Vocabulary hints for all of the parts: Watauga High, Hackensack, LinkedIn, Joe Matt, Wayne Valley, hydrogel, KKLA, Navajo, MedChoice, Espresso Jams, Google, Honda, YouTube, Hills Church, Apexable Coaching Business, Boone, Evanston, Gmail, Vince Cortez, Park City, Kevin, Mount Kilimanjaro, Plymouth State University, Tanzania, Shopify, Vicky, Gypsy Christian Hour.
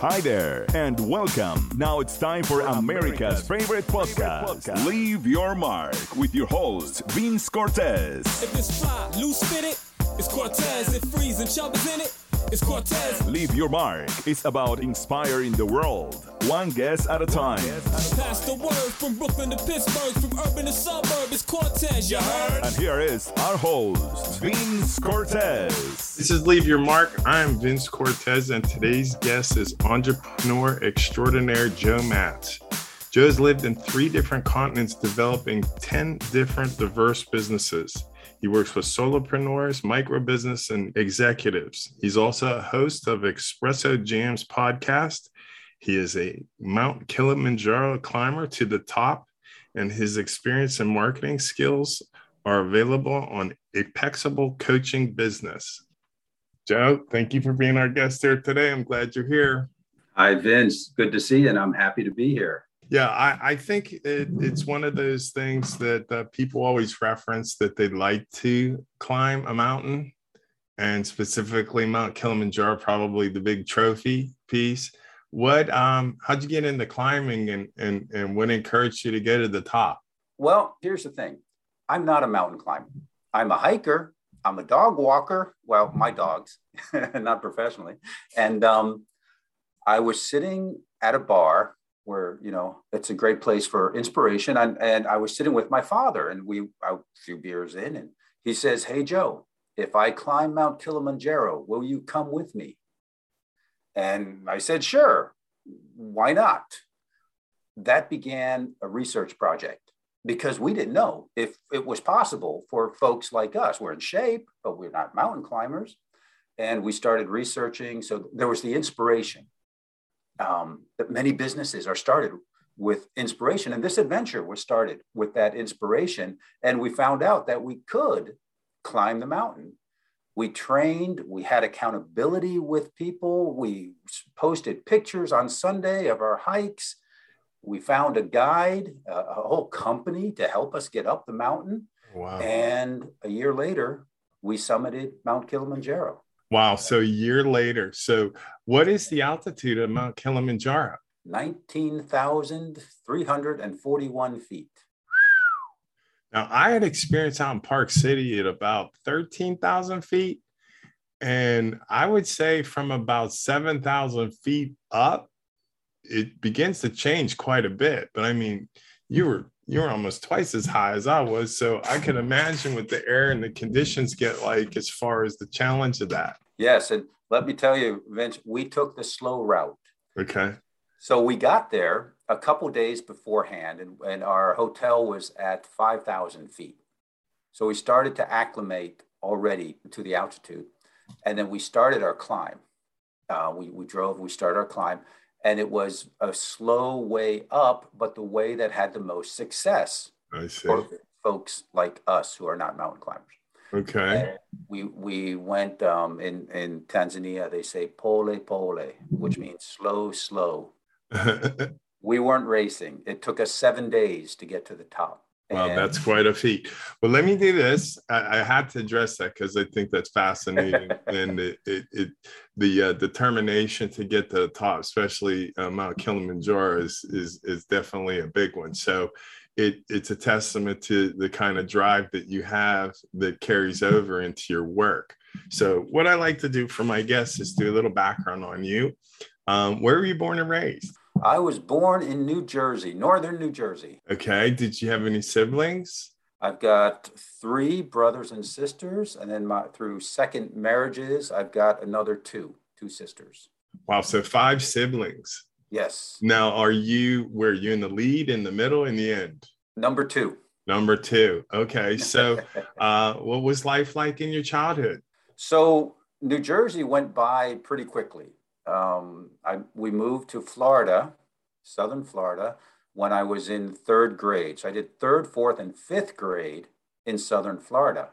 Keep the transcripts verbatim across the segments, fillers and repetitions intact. Hi there, and welcome. Now it's time for America's, America's favorite, podcast. favorite podcast, Leave Your Mark, with your host, Vince Cortez. If it's fly, loose fitted, it's Cortez. If freeze and chub is in it, it's Cortez. Leave Your Mark is about inspiring the world, one guest at a time. Pass the word from Brooklyn to Pittsburgh, from urban to suburb, it's Cortez, you heard? And here is our host, Vince Cortez. This is Leave Your Mark. I'm Vince Cortez, and today's guest is entrepreneur extraordinaire Joe Matt. Joe's lived in three different continents, developing ten different diverse businesses. He works with solopreneurs, microbusiness, and executives. He's also a host of Espresso Jams podcast. He is a Mount Kilimanjaro climber to the top, and his experience and marketing skills are available on Apexable Coaching Business. Joe, thank you for being our guest here today. I'm glad you're here. Hi, Vince. Good to see you, and I'm happy to be here. Yeah, I, I think it, it's one of those things that uh, people always reference that they'd like to climb a mountain, and specifically Mount Kilimanjaro, probably the big trophy piece. What, um, how'd you get into climbing, and, and, and what encouraged you to go to the top? Well, here's the thing. I'm not a mountain climber. I'm a hiker. I'm a dog walker. Well, my dogs, not professionally. And um, I was sitting at a bar where, you know, it's a great place for inspiration. And, and I was sitting with my father, and we, a few beers in, and he says, "Hey, Joe, if I climb Mount Kilimanjaro, will you come with me?" And I said, "Sure, why not?" That began a research project, because we didn't know if it was possible for folks like us. We're in shape, but we're not mountain climbers. And we started researching. So there was the inspiration. Um, that many businesses are started with inspiration. And this adventure was started with that inspiration. And we found out that we could climb the mountain. We trained, we had accountability with people. We posted pictures on Sunday of our hikes. We found a guide, a, a whole company to help us get up the mountain. Wow. And a year later, we summited Mount Kilimanjaro. Wow. So a year later. So what is the altitude of Mount Kilimanjaro? nineteen thousand three hundred forty-one feet. Now, I had experience out in Park City at about thirteen thousand feet. And I would say from about seven thousand feet up, it begins to change quite a bit. But I mean, you were you were almost twice as high as I was. So I can imagine what the air and the conditions get like as far as the challenge of that. Yes. And let me tell you, Vince, we took the slow route. Okay. So we got there a couple days beforehand, and, and our hotel was at five thousand feet. So we started to acclimate already to the altitude. And then we started our climb. Uh, we, we drove, we started our climb. And it was a slow way up, but the way that had the most success for folks like us who are not mountain climbers. Okay. And we we went um, in, in Tanzania, they say pole pole, which means slow, slow. We weren't racing. It took us seven days to get to the top. Wow, and that's quite a feat. Well, let me do this. I, I had to address that because I think that's fascinating, and it, it, it, the uh, determination to get to the top, especially uh, Mount Kilimanjaro, is, is is definitely a big one. So, it it's a testament to the kind of drive that you have that carries over into your work. So, what I like to do for my guests is do a little background on you. Um, where were you born and raised? I was born in New Jersey, northern New Jersey. Okay. Did you have any siblings? I've got three brothers and sisters. And then my, through second marriages, I've got another two, two sisters. Wow. So five siblings. Yes. Now, are you, were you in the lead, in the middle, in the end? Number two. Number two. Okay. So uh, what was life like in your childhood? So New Jersey went by pretty quickly. Um, I, we moved to Florida, Southern Florida, when I was in third grade. So I did third, fourth, and fifth grade in Southern Florida.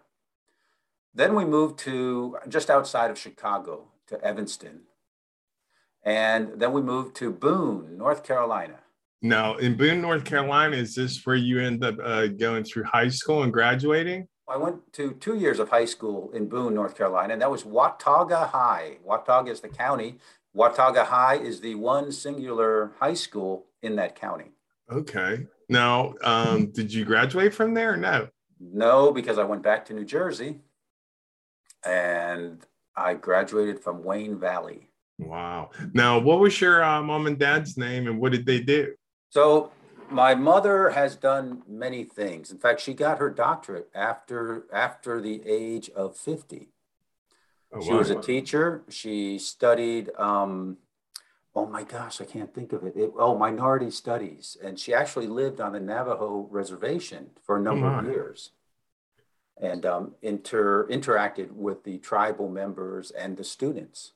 Then we moved to just outside of Chicago to Evanston. And then we moved to Boone, North Carolina. Now, in Boone, North Carolina, is this where you end up uh, going through high school and graduating? I went to two years of high school in Boone, North Carolina, and that was Watauga High. Watauga is the county. Watauga High is the one singular high school in that county. Okay. Now, um, did you graduate from there or no? No, because I went back to New Jersey and I graduated from Wayne Valley. Wow. Now, what was your uh, mom and dad's name and what did they do? So my mother has done many things. In fact, she got her doctorate after after the age of fifty. Oh, she wow. was a teacher. She studied, um, oh my gosh, I can't think of it. it. Oh, minority studies. And she actually lived on the Navajo reservation for a number oh, of years and um, inter interacted with the tribal members and the students.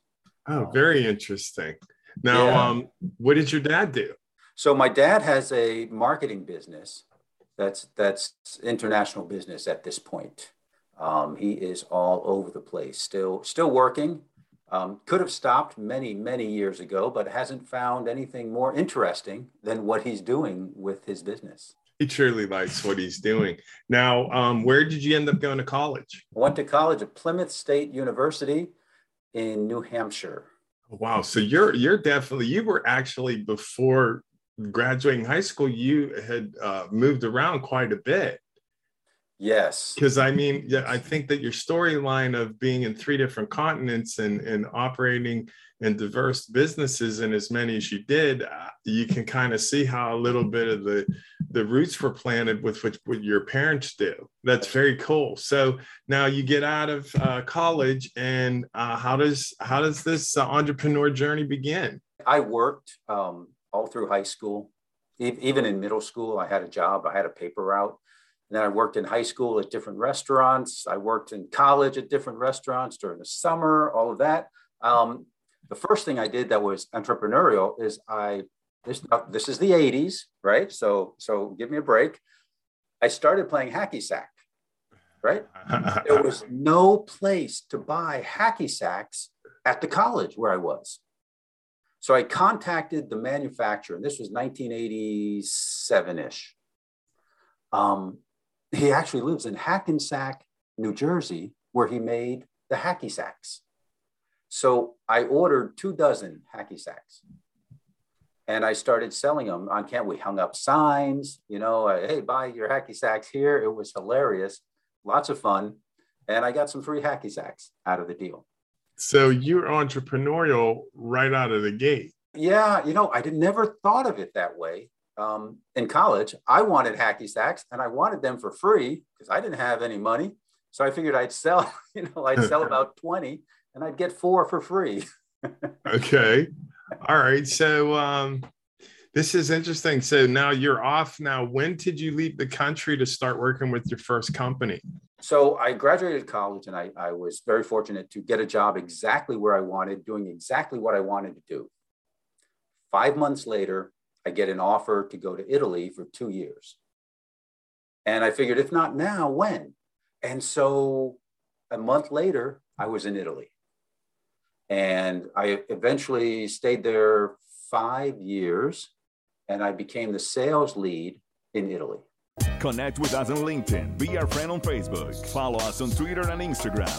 Oh, very interesting. Now, yeah. um, what did your dad do? So my dad has a marketing business that's that's international business at this point. Um, he is all over the place, still still working. Um, could have stopped many, many years ago, but hasn't found anything more interesting than what he's doing with his business. He truly likes what he's doing. Now, um, where did you end up going to college? I went to college at Plymouth State University in New Hampshire. Wow. So you're you're definitely, you were actually before graduating high school, you had uh, moved around quite a bit. Yes. Because I mean, yeah, I think that your storyline of being in three different continents and, and operating in diverse businesses and as many as you did, uh, you can kind of see how a little bit of the, the roots were planted with what, what your parents do. That's very cool. So now you get out of uh, college and uh, how does how does this uh, entrepreneur journey begin? I worked um, all through high school, e- even in middle school. I had a job. I had a paper route. And then I worked in high school at different restaurants. I worked in college at different restaurants during the summer, all of that. Um, the first thing I did that was entrepreneurial is I, this, this is the eighties, right? So, so give me a break. I started playing Hackensack, right? There was no place to buy Hackensacks at the college where I was. So I contacted the manufacturer. This was nineteen eighty-seven-ish. Um, He actually lives in Hackensack, New Jersey, where he made the hacky sacks. So I ordered two dozen hacky sacks and I started selling them on campus. We hung up signs, you know, hey, buy your hacky sacks here. It was hilarious. Lots of fun. And I got some free hacky sacks out of the deal. So you're entrepreneurial right out of the gate. Yeah. You know, I did never thought of it that way. Um, in college, I wanted hacky sacks and I wanted them for free because I didn't have any money. So I figured I'd sell, you know, I'd sell about twenty and I'd get four for free. Okay. All right. So um, this is interesting. So now you're off. Now, when did you leave the country to start working with your first company? So I graduated college and I, I was very fortunate to get a job exactly where I wanted, doing exactly what I wanted to do. Five months later, I get an offer to go to Italy for two years. And I figured, if not now, when? And so a month later, I was in Italy. And I eventually stayed there five years, and I became the sales lead in Italy. Connect with us on LinkedIn. Be our friend on Facebook. Follow us on Twitter and Instagram.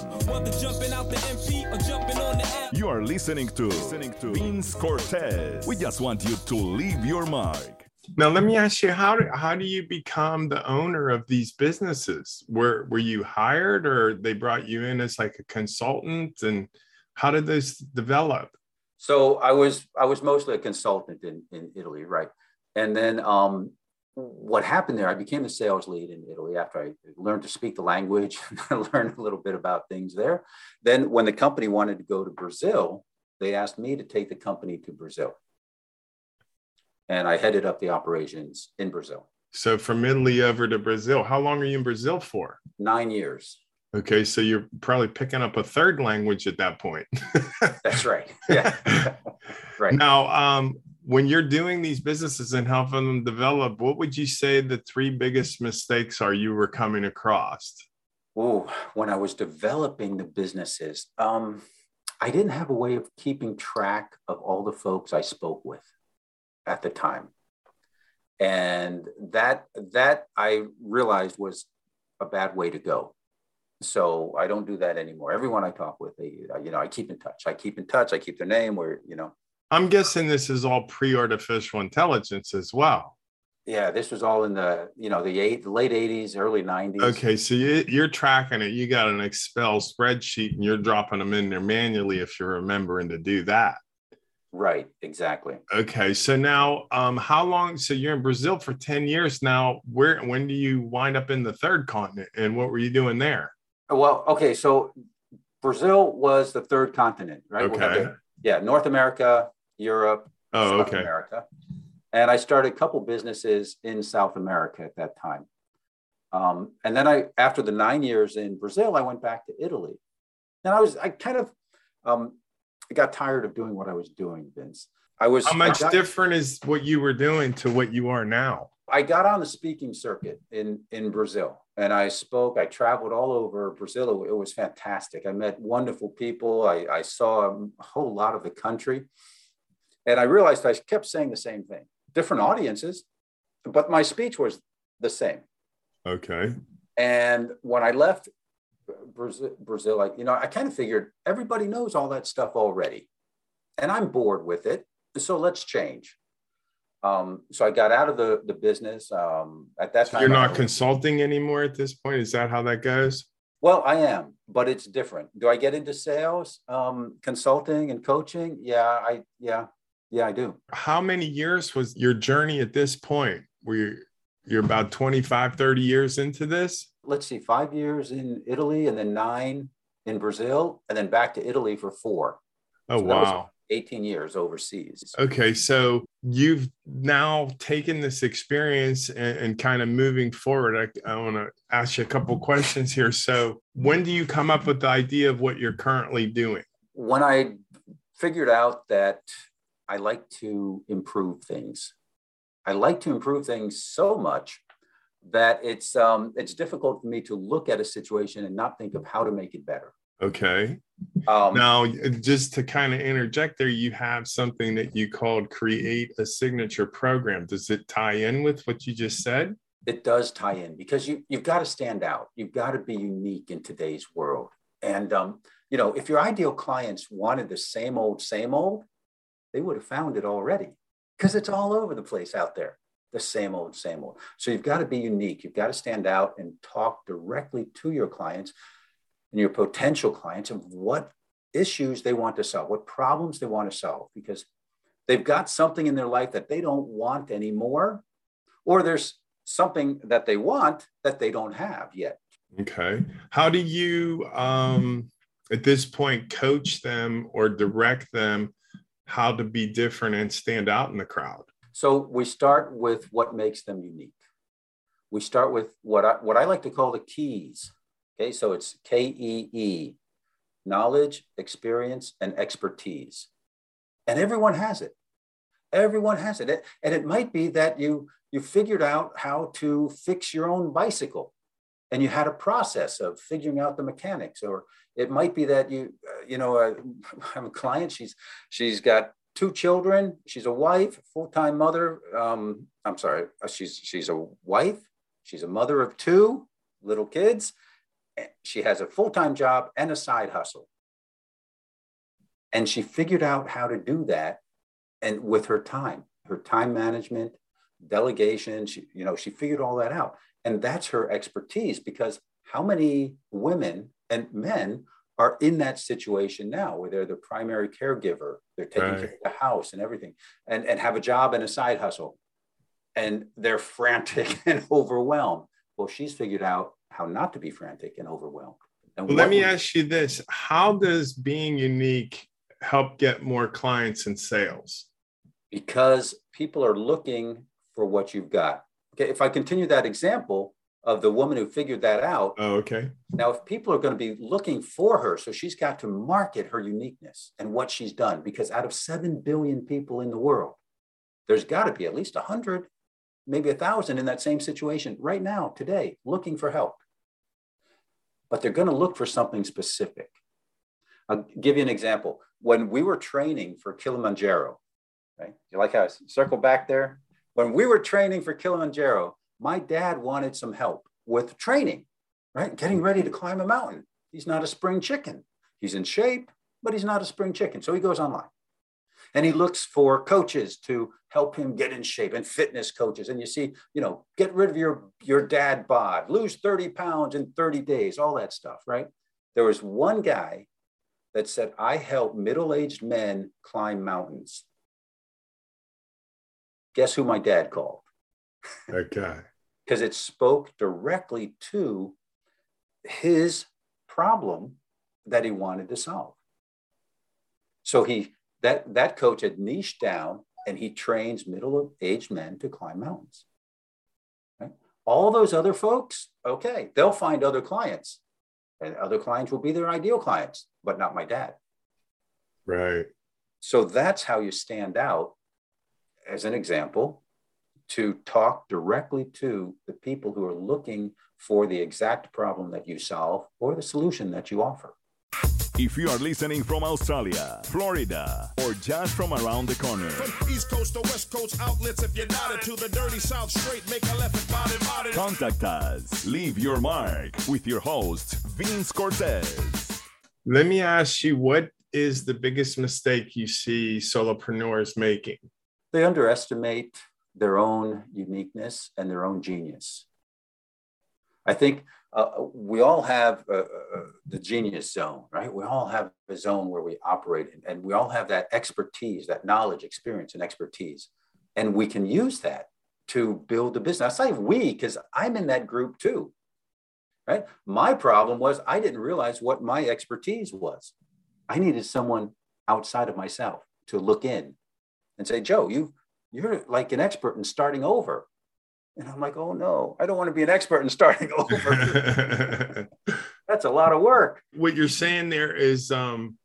You are listening to, listening to Vince Cortez. We just want you to leave your mark. Now, let me ask you, how do, how do you become the owner of these businesses? Were, were you hired or they brought you in as like a consultant? And how did those develop? So I was I was mostly a consultant in, in Italy, right? And then... Um, What happened there, I became the sales lead in Italy after I learned to speak the language, learned a little bit about things there. Then when the company wanted to go to Brazil, they asked me to take the company to Brazil. And I headed up the operations in Brazil. So from Italy over to Brazil, how long are you in Brazil for? Nine years. Okay, so you're probably picking up a third language at that point. That's right. Yeah. Right. Now, um, when you're doing these businesses and helping them develop, what would you say the three biggest mistakes are you were coming across? Oh, when I was developing the businesses, um, I didn't have a way of keeping track of all the folks I spoke with at the time. And that, that I realized was a bad way to go. So I don't do that anymore. Everyone I talk with, they, you know, I keep in touch. I keep in touch. I keep their name where, you know. I'm guessing this is all pre-artificial intelligence as well. Yeah, this was all in the, you know, the eight, late eighties, early nineties. Okay, so you, you're tracking it. You got an Excel spreadsheet and you're dropping them in there manually if you're remembering to do that. Right, exactly. Okay, so now um, how long, so you're in Brazil for ten years now. Where, when do you wind up in the third continent and what were you doing there? Well, okay, so Brazil was the third continent, right? Okay. We'll to, yeah, North America, Europe, oh, South okay. America. And I started a couple businesses in South America at that time. Um, and then I, after the nine years in Brazil, I went back to Italy. And I was, I kind of um, got tired of doing what I was doing, Vince. I was. How much got, different is what you were doing to what you are now? I got on the speaking circuit in, in Brazil. And I spoke, I traveled all over Brazil. It was fantastic. I met wonderful people. I, I saw a whole lot of the country. And I realized I kept saying the same thing, different audiences, but my speech was the same. Okay. And when I left Brazil, Brazil I, you know, I kind of figured everybody knows all that stuff already. And I'm bored with it. So let's change. Um, so I got out of the, the business um, at that so time. You're not consulting anymore at this point? Is that how that goes? Well, I am, but it's different. Do I get into sales, um, consulting and coaching? Yeah, I yeah, yeah, I do. How many years was your journey at this point? Were you, you're about twenty-five, thirty years into this? Let's see, five years in Italy and then nine in Brazil and then back to Italy for four. Oh, so wow. eighteen years overseas. Okay. So you've now taken this experience and, and kind of moving forward. I, I want to ask you a couple questions here. So when do you come up with the idea of what you're currently doing? When I figured out that I like to improve things, I like to improve things so much that it's, um, it's difficult for me to look at a situation and not think of how to make it better. Okay. Um, now, just to kind of interject there, you have something that you called Create a Signature Program. Does it tie in with what you just said? It does tie in because you, you've got to stand out. You've got to be unique in today's world. And, um, you know, if your ideal clients wanted the same old, same old, they would have found it already because it's all over the place out there. The same old, same old. So you've got to be unique. You've got to stand out and talk directly to your clients and your potential clients of what issues they want to solve, what problems they want to solve, because they've got something in their life that they don't want anymore, or there's something that they want that they don't have yet. Okay. How do you, um, at this point, coach them or direct them how to be different and stand out in the crowd? So we start with what makes them unique. We start with what I, what I like to call the keys. Okay, so it's K E E, knowledge, experience, and expertise. And everyone has it. Everyone has it. And it might be that you, you figured out how to fix your own bicycle and you had a process of figuring out the mechanics. Or it might be that you, uh, you know, uh, I have a client, she's, she's got two children. She's a wife, full-time mother. Um, I'm sorry, she's, she's a wife. She's a mother of two little kids. She has a full-time job and a side hustle. And she figured out how to do that and with her time, her time management, delegation, she, you know, she figured all that out. And that's her expertise because how many women and men are in that situation now where they're the primary caregiver, they're taking right. care of the house and everything and, and have a job and a side hustle and they're frantic and overwhelmed. Well, she's figured out how not to be frantic and overwhelmed. And well, let me ask you this. How does being unique help get more clients and sales? Because people are looking for what you've got. Okay. If I continue that example of the woman who figured that out. Oh, okay. Now, if people are going to be looking for her, so she's got to market her uniqueness and what she's done, because out of seven billion people in the world, there's got to be at least one hundred, maybe one thousand in that same situation right now, today, looking for help. But they're going to look for something specific. I'll give you an example. When we were training for Kilimanjaro, right? You like how I circle back there? When we were training for Kilimanjaro, my dad wanted some help with training, right? Getting ready to climb a mountain. He's not a spring chicken. He's in shape, but he's not a spring chicken. So he goes online and he looks for coaches to help him get in shape, and fitness coaches. And you see, you know, get rid of your, your dad bod, lose thirty pounds in thirty days, all that stuff, right? There was one guy that said, I help middle-aged men climb mountains. Guess who my dad called? That guy. Because it spoke directly to his problem that he wanted to solve. So he that that coach had niched down, and he trains middle-aged men to climb mountains. Right? All those other folks, okay, they'll find other clients, and other clients will be their ideal clients, but not my dad. Right. So that's how you stand out, as an example, to talk directly to the people who are looking for the exact problem that you solve or the solution that you offer. If you are listening from Australia, Florida, or just from around the corner, from East Coast to West Coast outlets, if you're not into the dirty South straight, make a left and body, body. Contact us. Leave your mark with your host, Vince Cortez. Let me ask you, what is the biggest mistake you see solopreneurs making? They underestimate their own uniqueness and their own genius. I think uh, we all have uh, uh, the genius zone, right? We all have a zone where we operate in, and we all have that expertise, that knowledge, experience, and expertise. And we can use that to build a business. I say we, because I'm in that group too, right? My problem was I didn't realize what my expertise was. I needed someone outside of myself to look in and say, Joe, you, you're like an expert in starting over. And I'm like, oh no, I don't want to be an expert in starting over. That's a lot of work. What you're saying there is um,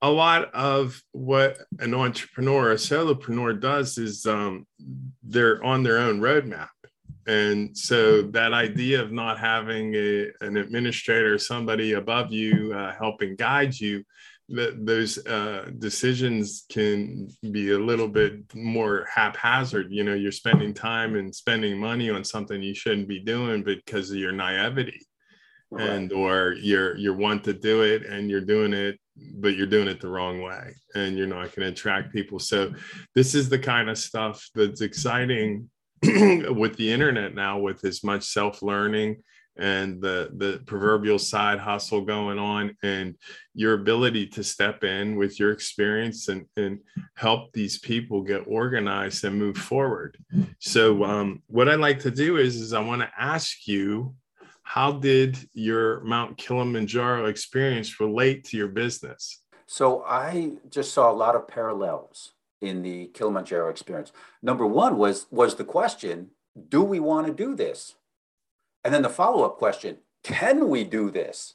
a lot of what an entrepreneur, a solopreneur does is um, they're on their own roadmap. And so that idea of not having a, an administrator or somebody above you uh, helping guide you, that those uh, decisions can be a little bit more haphazard. You know, you're spending time and spending money on something you shouldn't be doing because of your naivety, right? And or your your want to do it, and you're doing it, but you're doing it the wrong way, and you're not going to attract people. So this is the kind of stuff that's exciting with the internet now, with as much self-learning and the, the proverbial side hustle going on, and your ability to step in with your experience and, and help these people get organized and move forward. So um, what I'd like to do is, is I want to ask you, how did your Mount Kilimanjaro experience relate to your business? So I just saw a lot of parallels in the Kilimanjaro experience. Number one was, was the question, do we want to do this? And then the follow-up question, can we do this?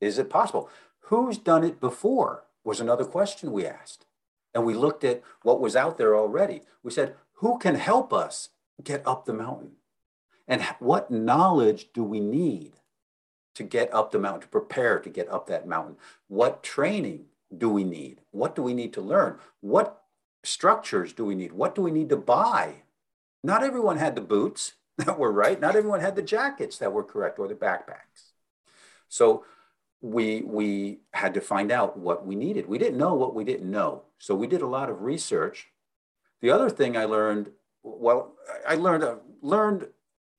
Is it possible? Who's done it before was another question we asked. And we looked at what was out there already. We said, who can help us get up the mountain? And what knowledge do we need to get up the mountain, to prepare to get up that mountain? What training do we need? What do we need to learn? What structures do we need? What do we need to buy? Not everyone had the boots that were right. Not everyone had the jackets that were correct or the backpacks. So we we had to find out what we needed. We didn't know what we didn't know. So we did a lot of research. The other thing I learned, well, I learned uh, learned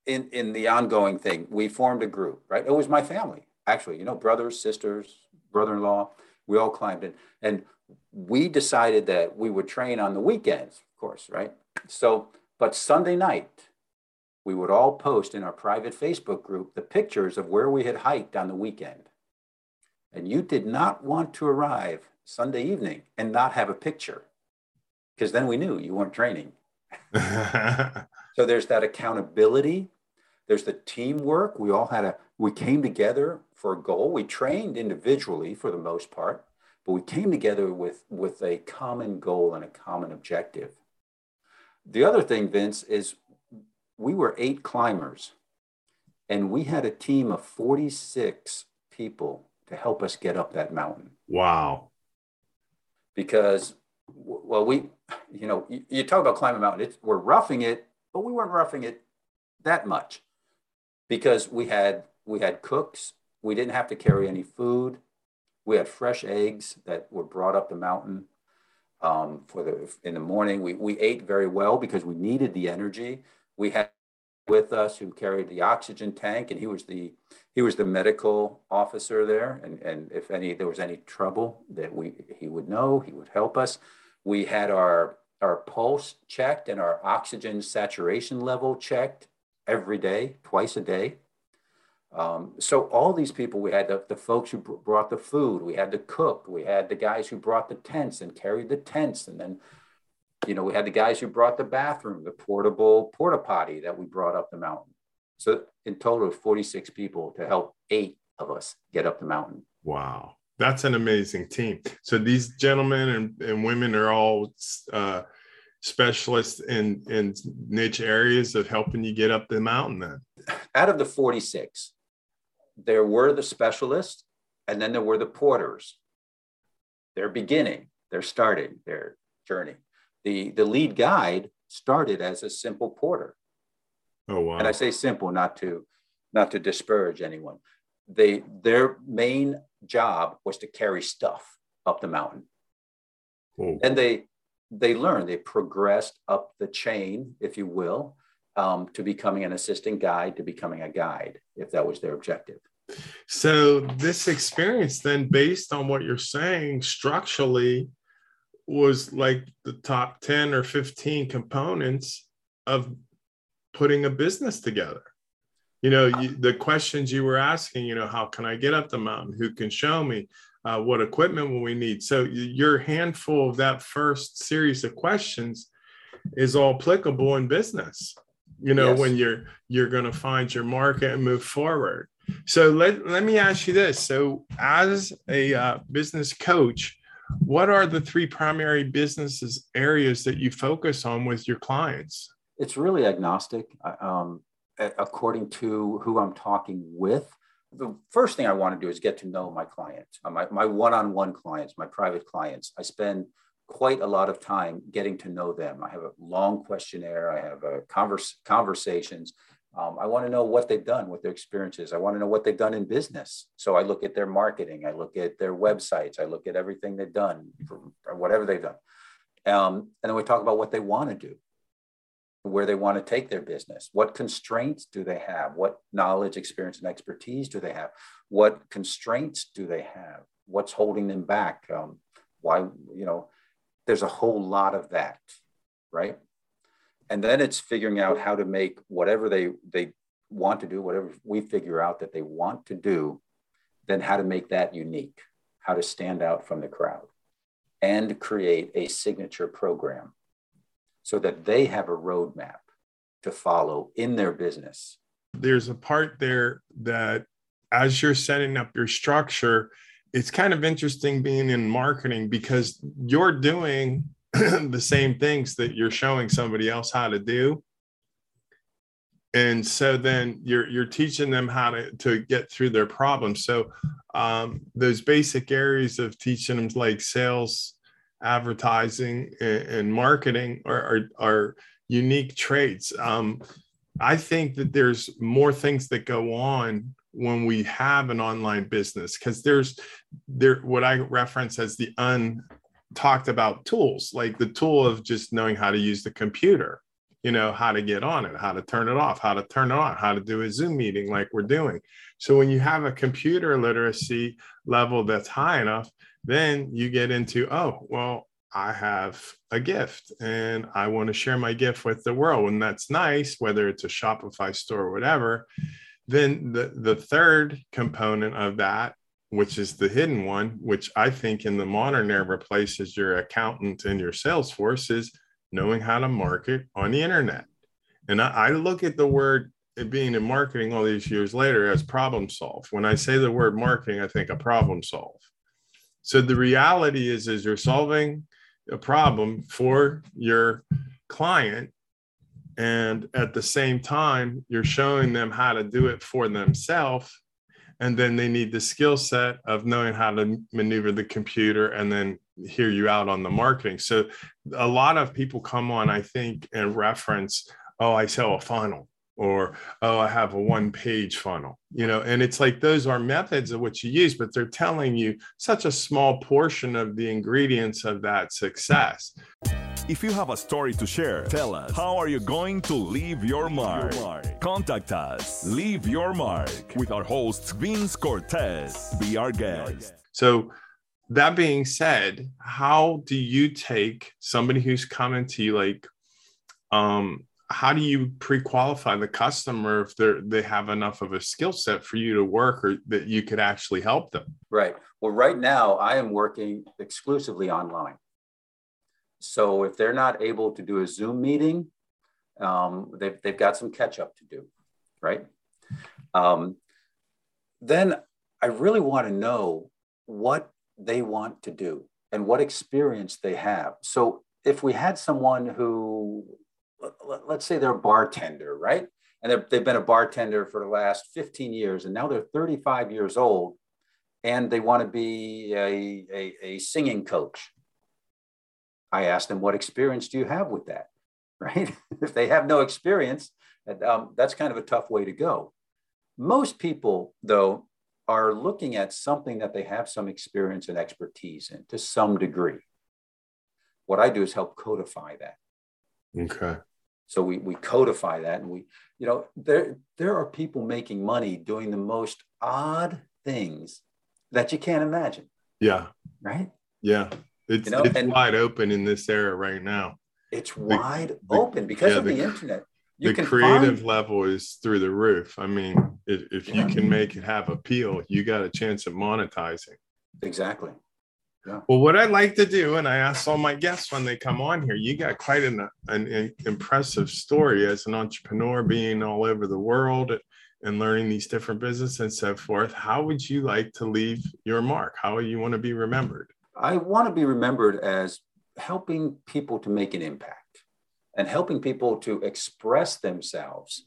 in, in the ongoing thing, we formed a group, right? It was my family, actually, you know, brothers, sisters, brother-in-law, we all climbed in. And we decided that we would train on the weekends, of course, right? So, but Sunday night, we would all post in our private Facebook group the pictures of where we had hiked on the weekend. And you did not want to arrive Sunday evening and not have a picture, because then we knew you weren't training. So there's that accountability. There's the teamwork. We all had a, we came together for a goal. We trained individually for the most part, but we came together with, with a common goal and a common objective. The other thing, Vince, is we were eight climbers, and we had a team of forty-six people to help us get up that mountain. Wow. Because, well, we, you know, you, you talk about climbing a mountain, it's, we're roughing it, but we weren't roughing it that much because we had We had cooks. We didn't have to carry any food. We had fresh eggs that were brought up the mountain um, for the in the morning. We, we ate very well because we needed the energy. We had with us who carried the oxygen tank, and he was the he was the medical officer there. And, and if any there was any trouble that we he would know, he would help us. We had our our pulse checked and our oxygen saturation level checked every day, twice a day. Um, so all these people, we had the, the folks who brought the food, we had the cook, we had the guys who brought the tents and carried the tents. And then, you know, we had the guys who brought the bathroom, the portable porta potty that we brought up the mountain. So in total, forty-six people to help eight of us get up the mountain. Wow. That's an amazing team. So these gentlemen and, and women are all uh, specialists in, in niche areas of helping you get up the mountain then. Out of the forty-six, there were the specialists, and then there were the porters. They're beginning, they're starting their journey. The, the lead guide started as a simple porter. Oh, wow. And I say simple, not to, not to disparage anyone. They, their main job was to carry stuff up the mountain. Cool. And they, they learned, they progressed up the chain, if you will, um, to becoming an assistant guide, to becoming a guide, if that was their objective. So this experience then, based on what you're saying, structurally was like the top ten or fifteen components of putting a business together. You know, you, the questions you were asking, you know, how can I get up the mountain? Who can show me? Uh, what equipment will we need? So your handful of that first series of questions is all applicable in business, you know, yes. when you're you're going to find your market and move forward. So let, let me ask you this. So as a uh, business coach, what are the three primary businesses areas that you focus on with your clients? It's really agnostic, um, according to who I'm talking with. The first thing I want to do is get to know my clients, my, my one-on-one clients, my private clients. I spend quite a lot of time getting to know them. I have a long questionnaire. I have a converse, conversations. Um, I want to know what they've done, what their experience is. I want to know what they've done in business. So I look at their marketing. I look at their websites. I look at everything they've done, or whatever they've done. Um, and then we talk about what they want to do, where they want to take their business. What constraints do they have? What knowledge, experience, and expertise do they have? What constraints do they have? What's holding them back? Um, why, you know, there's a whole lot of that, right? And then it's figuring out how to make whatever they, they want to do, whatever we figure out that they want to do, then how to make that unique, how to stand out from the crowd, and create a signature program so that they have a roadmap to follow in their business. There's a part there that as you're setting up your structure, it's kind of interesting being in marketing because you're doing the same things that you're showing somebody else how to do. And so then you're you're teaching them how to, to get through their problems. So um, those basic areas of teaching them like sales, advertising, and, and marketing are, are, are unique traits. Um, I think that there's more things that go on when we have an online business because there's there what I reference as the un talked about tools, like the tool of just knowing how to use the computer, you know, how to get on it, how to turn it off, how to turn it on, how to do a Zoom meeting like we're doing. So when you have a computer literacy level that's high enough, then you get into, oh, well, I have a gift and I want to share my gift with the world. And that's nice, whether it's a Shopify store or whatever. Then the, the third component of that, which is the hidden one, which I think in the modern era replaces your accountant and your sales force, is knowing how to market on the internet. And I, I look at the word being in marketing all these years later as problem solve. When I say the word marketing, I think a problem solve. So the reality is, is you're solving a problem for your client. And at the same time, you're showing them how to do it for themselves. And then they need the skill set of knowing how to maneuver the computer and then hear you out on the marketing. So a lot of people come on, I think, and reference, oh, I sell a funnel. or, oh, I have a one page funnel, you know, and it's like, those are methods of what you use, but they're telling you such a small portion of the ingredients of that success. If you have a story to share, tell us, how are you going to leave your mark? Leave your mark. Contact us, Leave Your Mark, with our host, Vince Cortez. Be our guest. So that being said, how do you take somebody who's coming to you, like, um, how do you pre-qualify the customer if they they have enough of a skill set for you to work, or that you could actually help them? Right. Well, right now I am working exclusively online. So if they're not able to do a Zoom meeting, um, they've, they've got some catch up to do, right? Um, then I really want to know what they want to do and what experience they have. So if we had someone who, let's say they're a bartender, right? And they've been a bartender for the last fifteen years, and now they're thirty-five years old, and they want to be a, a, a singing coach. I asked them, what experience do you have with that, right? If they have no experience, um, that's kind of a tough way to go. Most people, though, are looking at something that they have some experience and expertise in to some degree. What I do is help codify that. Okay. So we we codify that, and we, you know, there there are people making money doing the most odd things that you can't imagine. Yeah. Right? Yeah. It's, you know, it's wide open in this era right now. It's the, wide the, open because yeah, of the, the internet. You the can creative find... level is through the roof. I mean, if, if yeah. you can make it have appeal, you got a chance at monetizing. Exactly. Yeah. Well, what I like to do, and I ask all my guests when they come on here, you got quite an, an, an impressive story as an entrepreneur, being all over the world and learning these different businesses and so forth. How would you like to leave your mark? How would you want to be remembered? I want to be remembered as helping people to make an impact and helping people to express themselves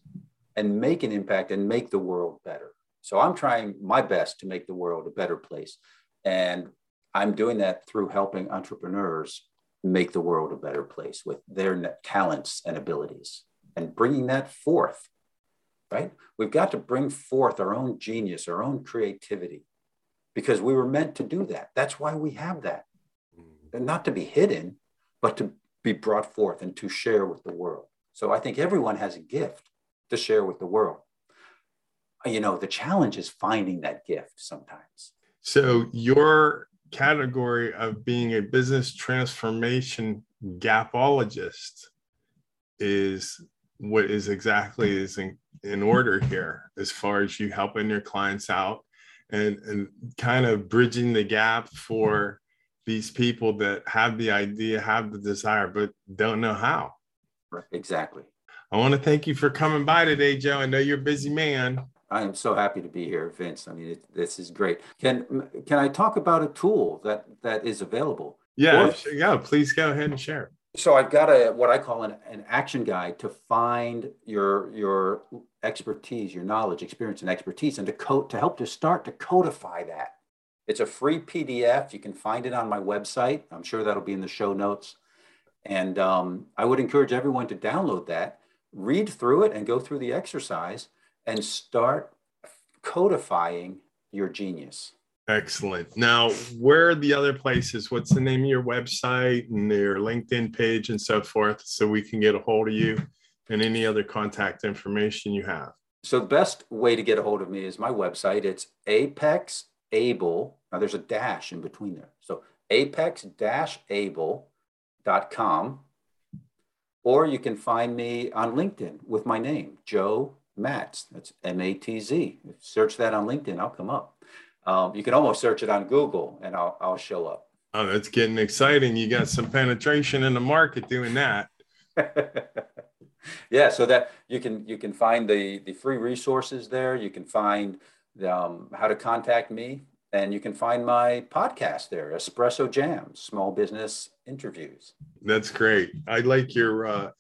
and make an impact and make the world better. So I'm trying my best to make the world a better place. And I'm doing that through helping entrepreneurs make the world a better place with their talents and abilities and bringing that forth, right? We've got to bring forth our own genius, our own creativity, because we were meant to do that. That's why we have that. And not to be hidden, but to be brought forth and to share with the world. So I think everyone has a gift to share with the world. You know, the challenge is finding that gift sometimes. So your category of being a business transformation gapologist is what is exactly is in, in order here, as far as you helping your clients out. And, and kind of bridging the gap for these people that have the idea, have the desire, but don't know how. Right, exactly. I want to thank you for coming by today, Joe. I know you're a busy man. I am so happy to be here, Vince. I mean, it, this is great. Can can I talk about a tool that, that is available? Yeah, sure, yeah, please go ahead and share. So I've got a what I call an, an action guide to find your your expertise, your knowledge, experience, and expertise, and to code to help to start to codify that. It's a free P D F. You can find it on my website. I'm sure that'll be in the show notes. And um, I would encourage everyone to download that, read through it, and go through the exercise and start codifying your genius. Excellent. Now, where are the other places? What's the name of your website and your LinkedIn page and so forth, so we can get a hold of you and any other contact information you have? So the best way to get a hold of me is my website. It's Apexable. Now, there's a dash in between there. So apex dash able dot com. Or you can find me on LinkedIn with my name, Joe Matt. That's M A T Z. Search that on LinkedIn. I'll come up. Um, you can almost search it on Google and I'll, I'll show up. Oh, that's getting exciting. You got some penetration in the market doing that. Yeah. So that you can, you can find the, the free resources there. You can find the, um, how to contact me, and you can find my podcast there, Espresso Jams, Small Business Interviews. That's great. I like your, uh,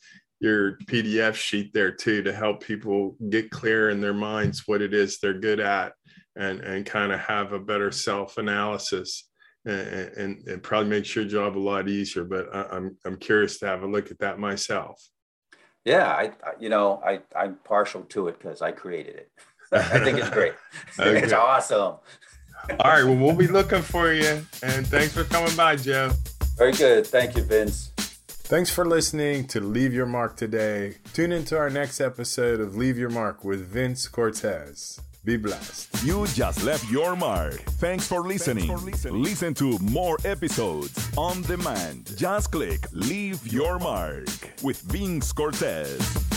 your P D F sheet there too, to help people get clear in their minds what it is they're good at. And, and kind of have a better self-analysis, and, and, and probably makes your job a lot easier. But I, I'm I'm curious to have a look at that myself. Yeah, I, I you know, I, I'm partial to it because I created it. I think it's great. Okay. It's awesome. All right. Well, we'll be looking for you. And thanks for coming by, Joe. Very good. Thank you, Vince. Thanks for listening to Leave Your Mark today. Tune into our next episode of Leave Your Mark with Vince Cortez. Be blessed. You just left your mark. Thanks for listening. Thanks for listening. Listen to more episodes on demand. Just click Leave Your Mark with Vince Cortez.